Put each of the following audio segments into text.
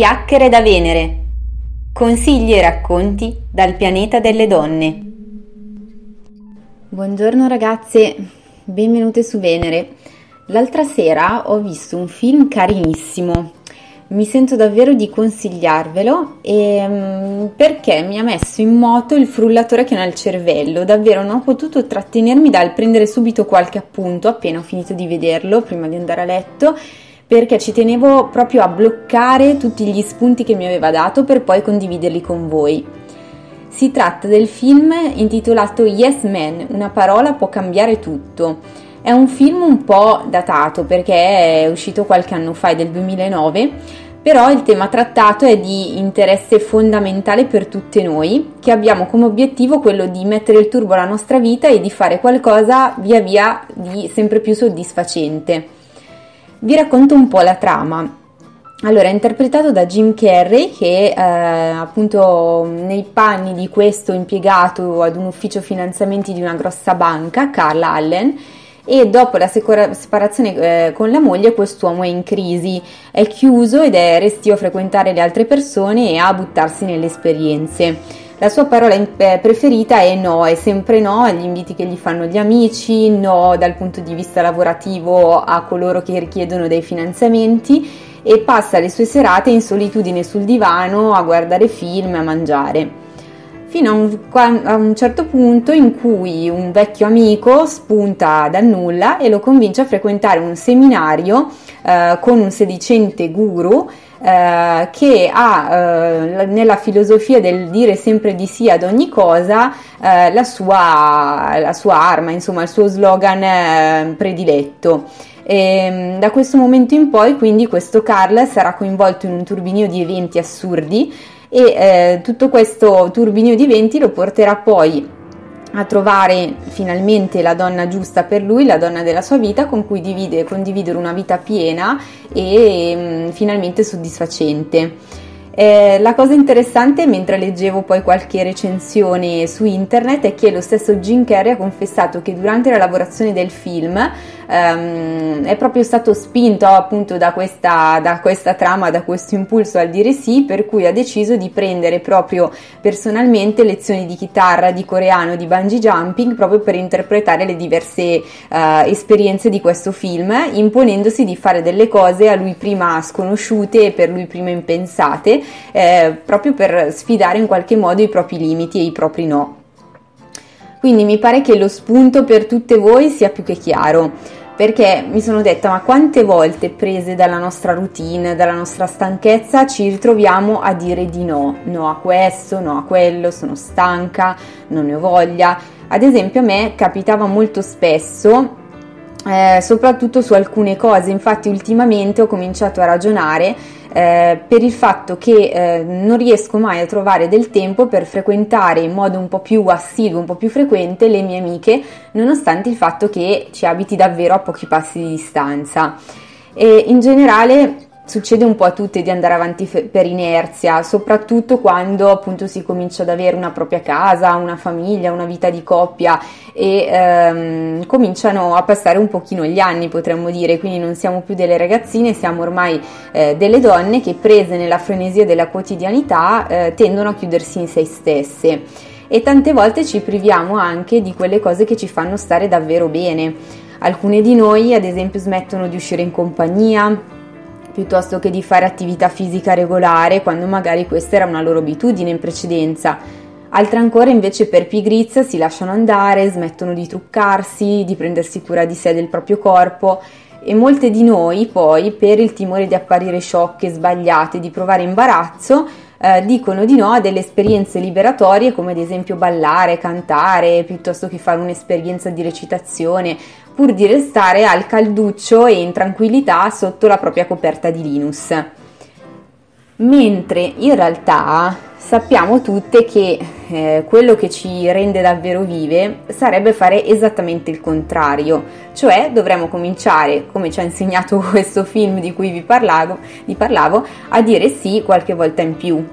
Chiacchiere da Venere. Consigli e racconti dal pianeta delle donne. Buongiorno ragazze, benvenute su Venere. L'altra sera ho visto un film carinissimo. Mi sento davvero di consigliarvelo perché mi ha messo in moto il frullatore che ho nel cervello. Davvero non ho potuto trattenermi dal prendere subito qualche appunto appena ho finito di vederlo, prima di andare a letto, perché ci tenevo proprio a bloccare tutti gli spunti che mi aveva dato per poi condividerli con voi. Si tratta del film intitolato Yes Man, una parola può cambiare tutto. È un film un po' datato perché è uscito qualche anno fa, è del 2009, però il tema trattato è di interesse fondamentale per tutte noi, che abbiamo come obiettivo quello di mettere il turbo alla nostra vita e di fare qualcosa via via di sempre più soddisfacente. Vi racconto un po' la trama. Allora, è interpretato da Jim Carrey che appunto nei panni di questo impiegato ad un ufficio finanziamenti di una grossa banca, Carl Allen, e dopo la separazione con la moglie quest'uomo è in crisi, è chiuso ed è restio a frequentare le altre persone e a buttarsi nelle esperienze. La sua parola preferita è no, è sempre no agli inviti che gli fanno gli amici, no dal punto di vista lavorativo a coloro che richiedono dei finanziamenti, e passa le sue serate in solitudine sul divano a guardare film e a mangiare. Fino a un certo punto in cui un vecchio amico spunta dal nulla e lo convince a frequentare un seminario con un sedicente guru che ha nella filosofia del dire sempre di sì ad ogni cosa la sua arma, insomma il suo slogan prediletto. E da questo momento in poi quindi questo Carl sarà coinvolto in un turbinio di eventi assurdi e tutto questo turbinio di eventi lo porterà poi a trovare finalmente la donna giusta per lui, la donna della sua vita con cui condividere una vita piena e finalmente soddisfacente. La cosa interessante, mentre leggevo poi qualche recensione su internet, è che lo stesso Jim Carrey ha confessato che durante la lavorazione del film è proprio stato spinto appunto da questa trama, da questo impulso al dire sì, per cui ha deciso di prendere proprio personalmente lezioni di chitarra, di coreano, di bungee jumping, proprio per interpretare le diverse esperienze di questo film, imponendosi di fare delle cose a lui prima sconosciute e per lui prima impensate, proprio per sfidare in qualche modo i propri limiti e i propri no. Quindi mi pare che lo spunto per tutte voi sia più che chiaro, perché mi sono detta: ma quante volte prese dalla nostra routine, dalla nostra stanchezza ci ritroviamo a dire di no, no a questo, no a quello, sono stanca, non ne ho voglia. Ad esempio a me capitava molto spesso, soprattutto su alcune cose. Infatti ultimamente ho cominciato a ragionare per il fatto che non riesco mai a trovare del tempo per frequentare in modo un po' più assiduo, un po' più frequente le mie amiche, nonostante il fatto che ci abiti davvero a pochi passi di distanza. E in generale succede un po' a tutte di andare avanti per inerzia, soprattutto quando appunto si comincia ad avere una propria casa, una famiglia, una vita di coppia e cominciano a passare un pochino gli anni, potremmo dire, quindi non siamo più delle ragazzine, siamo ormai delle donne che, prese nella frenesia della quotidianità, tendono a chiudersi in se stesse e tante volte ci priviamo anche di quelle cose che ci fanno stare davvero bene. Alcune di noi ad esempio smettono di uscire in compagnia, piuttosto che di fare attività fisica regolare, quando magari questa era una loro abitudine in precedenza. Altre ancora invece per pigrizia si lasciano andare, smettono di truccarsi, di prendersi cura di sé, del proprio corpo, e molte di noi poi, per il timore di apparire sciocche, sbagliate, di provare imbarazzo, dicono di no a delle esperienze liberatorie come ad esempio ballare, cantare, piuttosto che fare un'esperienza di recitazione, pur di restare al calduccio e in tranquillità sotto la propria coperta di Linus. Mentre in realtà sappiamo tutte che quello che ci rende davvero vive sarebbe fare esattamente il contrario, cioè dovremmo cominciare, come ci ha insegnato questo film di cui vi parlavo, a dire sì qualche volta in più.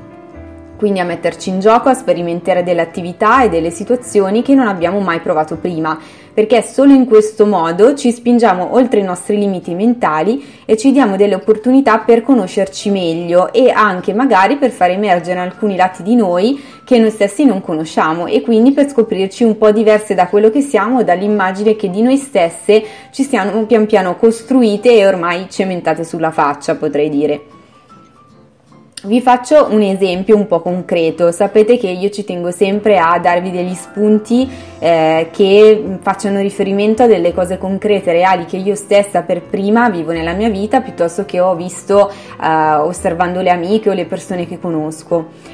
quindi a metterci in gioco, a sperimentare delle attività e delle situazioni che non abbiamo mai provato prima, perché solo in questo modo ci spingiamo oltre i nostri limiti mentali e ci diamo delle opportunità per conoscerci meglio e anche magari per far emergere alcuni lati di noi che noi stessi non conosciamo, e quindi per scoprirci un po' diverse da quello che siamo o dall'immagine che di noi stesse ci siamo pian piano costruite e ormai cementate sulla faccia, potrei dire. Vi faccio un esempio un po' concreto. Sapete che io ci tengo sempre a darvi degli spunti che facciano riferimento a delle cose concrete, reali, che io stessa per prima vivo nella mia vita, piuttosto che ho visto osservando le amiche o le persone che conosco.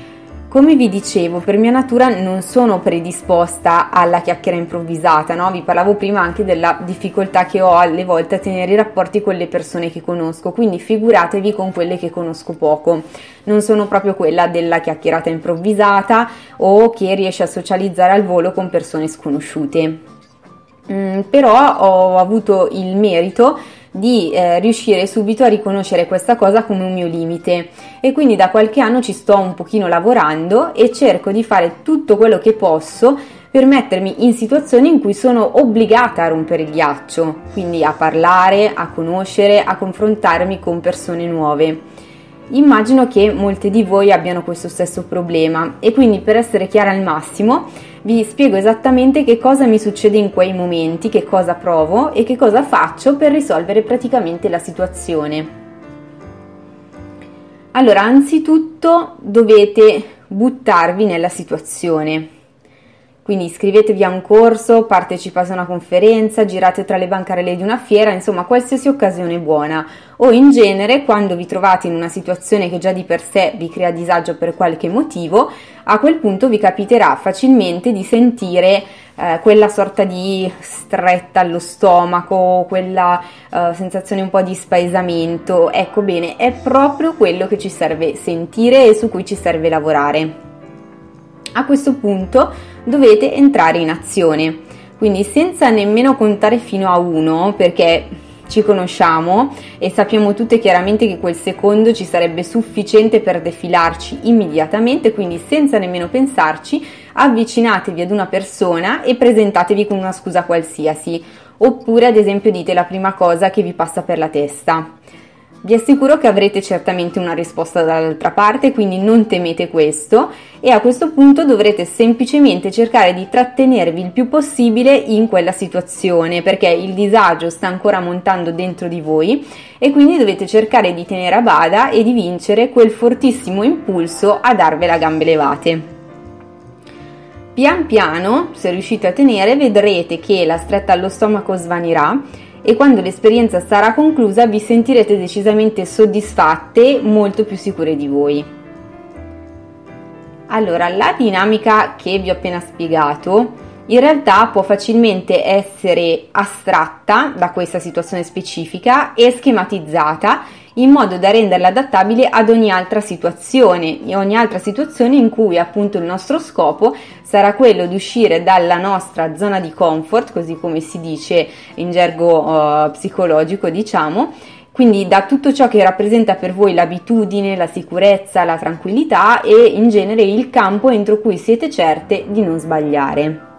Come vi dicevo, per mia natura non sono predisposta alla chiacchiera improvvisata, no? Vi parlavo prima anche della difficoltà che ho alle volte a tenere i rapporti con le persone che conosco, quindi figuratevi con quelle che conosco poco. Non sono proprio quella della chiacchierata improvvisata o che riesce a socializzare al volo con persone sconosciute. Però ho avuto il merito di riuscire subito a riconoscere questa cosa come un mio limite, e quindi da qualche anno ci sto un pochino lavorando e cerco di fare tutto quello che posso per mettermi in situazioni in cui sono obbligata a rompere il ghiaccio, quindi a parlare, a conoscere, a confrontarmi con persone nuove. Immagino che molte di voi abbiano questo stesso problema, e quindi, per essere chiara al massimo, vi spiego esattamente che cosa mi succede in quei momenti, che cosa provo e che cosa faccio per risolvere praticamente la situazione. Allora, anzitutto dovete buttarvi nella situazione. Quindi iscrivetevi a un corso, partecipate a una conferenza, girate tra le bancarelle di una fiera, insomma qualsiasi occasione buona. O in genere, quando vi trovate in una situazione che già di per sé vi crea disagio per qualche motivo, a quel punto vi capiterà facilmente di sentire quella sorta di stretta allo stomaco, quella sensazione un po' di spaesamento. Ecco bene, è proprio quello che ci serve sentire e su cui ci serve lavorare. A questo punto dovete entrare in azione, quindi senza nemmeno contare fino a 1, perché ci conosciamo e sappiamo tutte chiaramente che quel secondo ci sarebbe sufficiente per defilarci immediatamente, quindi senza nemmeno pensarci avvicinatevi ad una persona e presentatevi con una scusa qualsiasi, oppure ad esempio dite la prima cosa che vi passa per la testa. Vi assicuro che avrete certamente una risposta dall'altra parte, quindi non temete questo, e a questo punto dovrete semplicemente cercare di trattenervi il più possibile in quella situazione, perché il disagio sta ancora montando dentro di voi e quindi dovete cercare di tenere a bada e di vincere quel fortissimo impulso a darvela a gambe levate. Pian piano, se riuscite a tenere, vedrete che la stretta allo stomaco svanirà, e quando l'esperienza sarà conclusa vi sentirete decisamente soddisfatte, molto più sicure di voi. Allora, la dinamica che vi ho appena spiegato in realtà può facilmente essere astratta da questa situazione specifica e schematizzata in modo da renderla adattabile ad ogni altra situazione in cui appunto il nostro scopo sarà quello di uscire dalla nostra zona di comfort, così come si dice in gergo psicologico, diciamo. Quindi da tutto ciò che rappresenta per voi l'abitudine, la sicurezza, la tranquillità e in genere il campo entro cui siete certe di non sbagliare.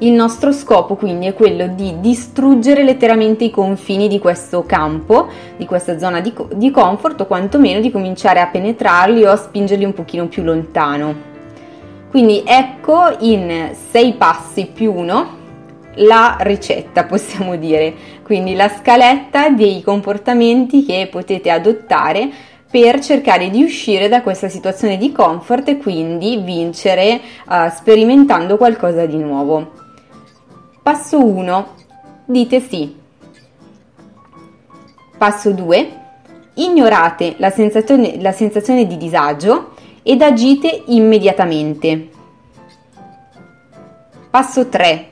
Il nostro scopo quindi è quello di distruggere letteralmente i confini di questo campo, di questa zona di comfort, o quantomeno di cominciare a penetrarli o a spingerli un pochino più lontano. Quindi ecco, in 6 passi più 1, la ricetta, possiamo dire, quindi la scaletta dei comportamenti che potete adottare per cercare di uscire da questa situazione di comfort e quindi vincere sperimentando qualcosa di nuovo. Passo 1, dite sì. Passo 2, ignorate la sensazione di disagio ed agite immediatamente. Passo 3,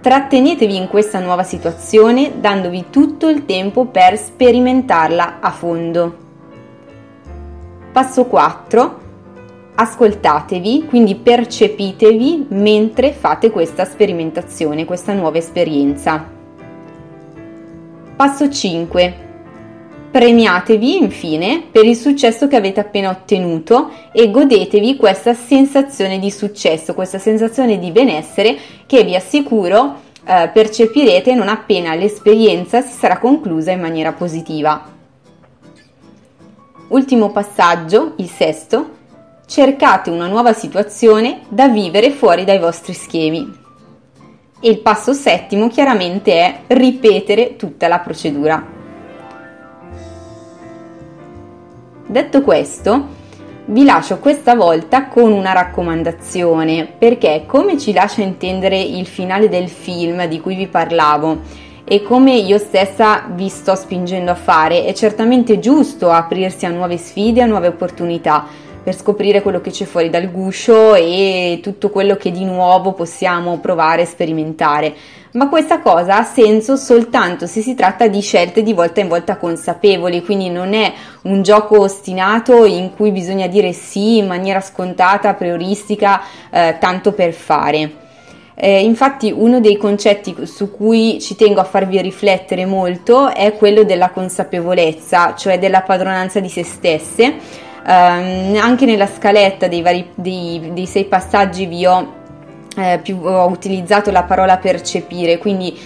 trattenetevi in questa nuova situazione dandovi tutto il tempo per sperimentarla a fondo. Passo 4, ascoltatevi, quindi percepitevi mentre fate questa sperimentazione, questa nuova esperienza. Passo 5, Premiatevi infine per il successo che avete appena ottenuto e godetevi questa sensazione di successo, questa sensazione di benessere che vi assicuro percepirete non appena l'esperienza si sarà conclusa in maniera positiva. Ultimo passaggio, il sesto: cercate una nuova situazione da vivere fuori dai vostri schemi. E il passo settimo chiaramente è ripetere tutta la procedura. Detto questo, vi lascio questa volta con una raccomandazione, perché come ci lascia intendere il finale del film di cui vi parlavo e come io stessa vi sto spingendo a fare, è certamente giusto aprirsi a nuove sfide, a nuove opportunità, per scoprire quello che c'è fuori dal guscio e tutto quello che di nuovo possiamo provare e sperimentare. Ma questa cosa ha senso soltanto se si tratta di scelte di volta in volta consapevoli, quindi non è un gioco ostinato in cui bisogna dire sì in maniera scontata, prioristica, tanto per fare. Infatti uno dei concetti su cui ci tengo a farvi riflettere molto è quello della consapevolezza, cioè della padronanza di se stesse. Anche nella scaletta dei 6 passaggi ho utilizzato la parola percepire, quindi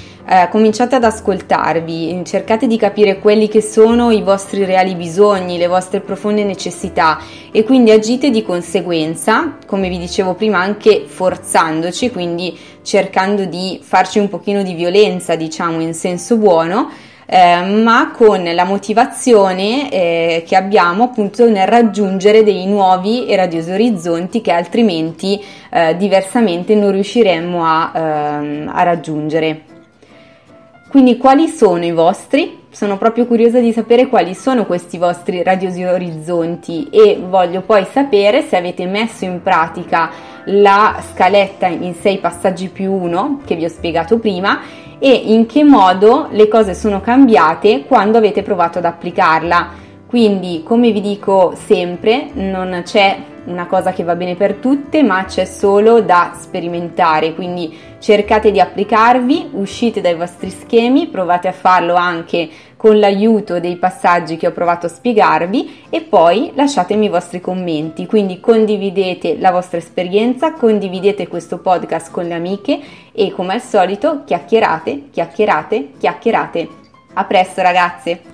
cominciate ad ascoltarvi, cercate di capire quelli che sono i vostri reali bisogni, le vostre profonde necessità e quindi agite di conseguenza, come vi dicevo prima, anche forzandoci, quindi cercando di farci un pochino di violenza, diciamo in senso buono, ma con la motivazione che abbiamo appunto nel raggiungere dei nuovi e radiosi orizzonti che altrimenti diversamente non riusciremmo a raggiungere. Quindi quali sono i vostri? Sono proprio curiosa di sapere quali sono questi vostri radiosi orizzonti e voglio poi sapere se avete messo in pratica la scaletta in 6 passaggi più 1 che vi ho spiegato prima e in che modo le cose sono cambiate quando avete provato ad applicarla. Quindi, come vi dico sempre, non c'è una cosa che va bene per tutte, ma c'è solo da sperimentare, quindi cercate di applicarvi, uscite dai vostri schemi, provate a farlo anche con l'aiuto dei passaggi che ho provato a spiegarvi e poi lasciatemi i vostri commenti, quindi condividete la vostra esperienza, condividete questo podcast con le amiche e come al solito chiacchierate. A presto ragazze!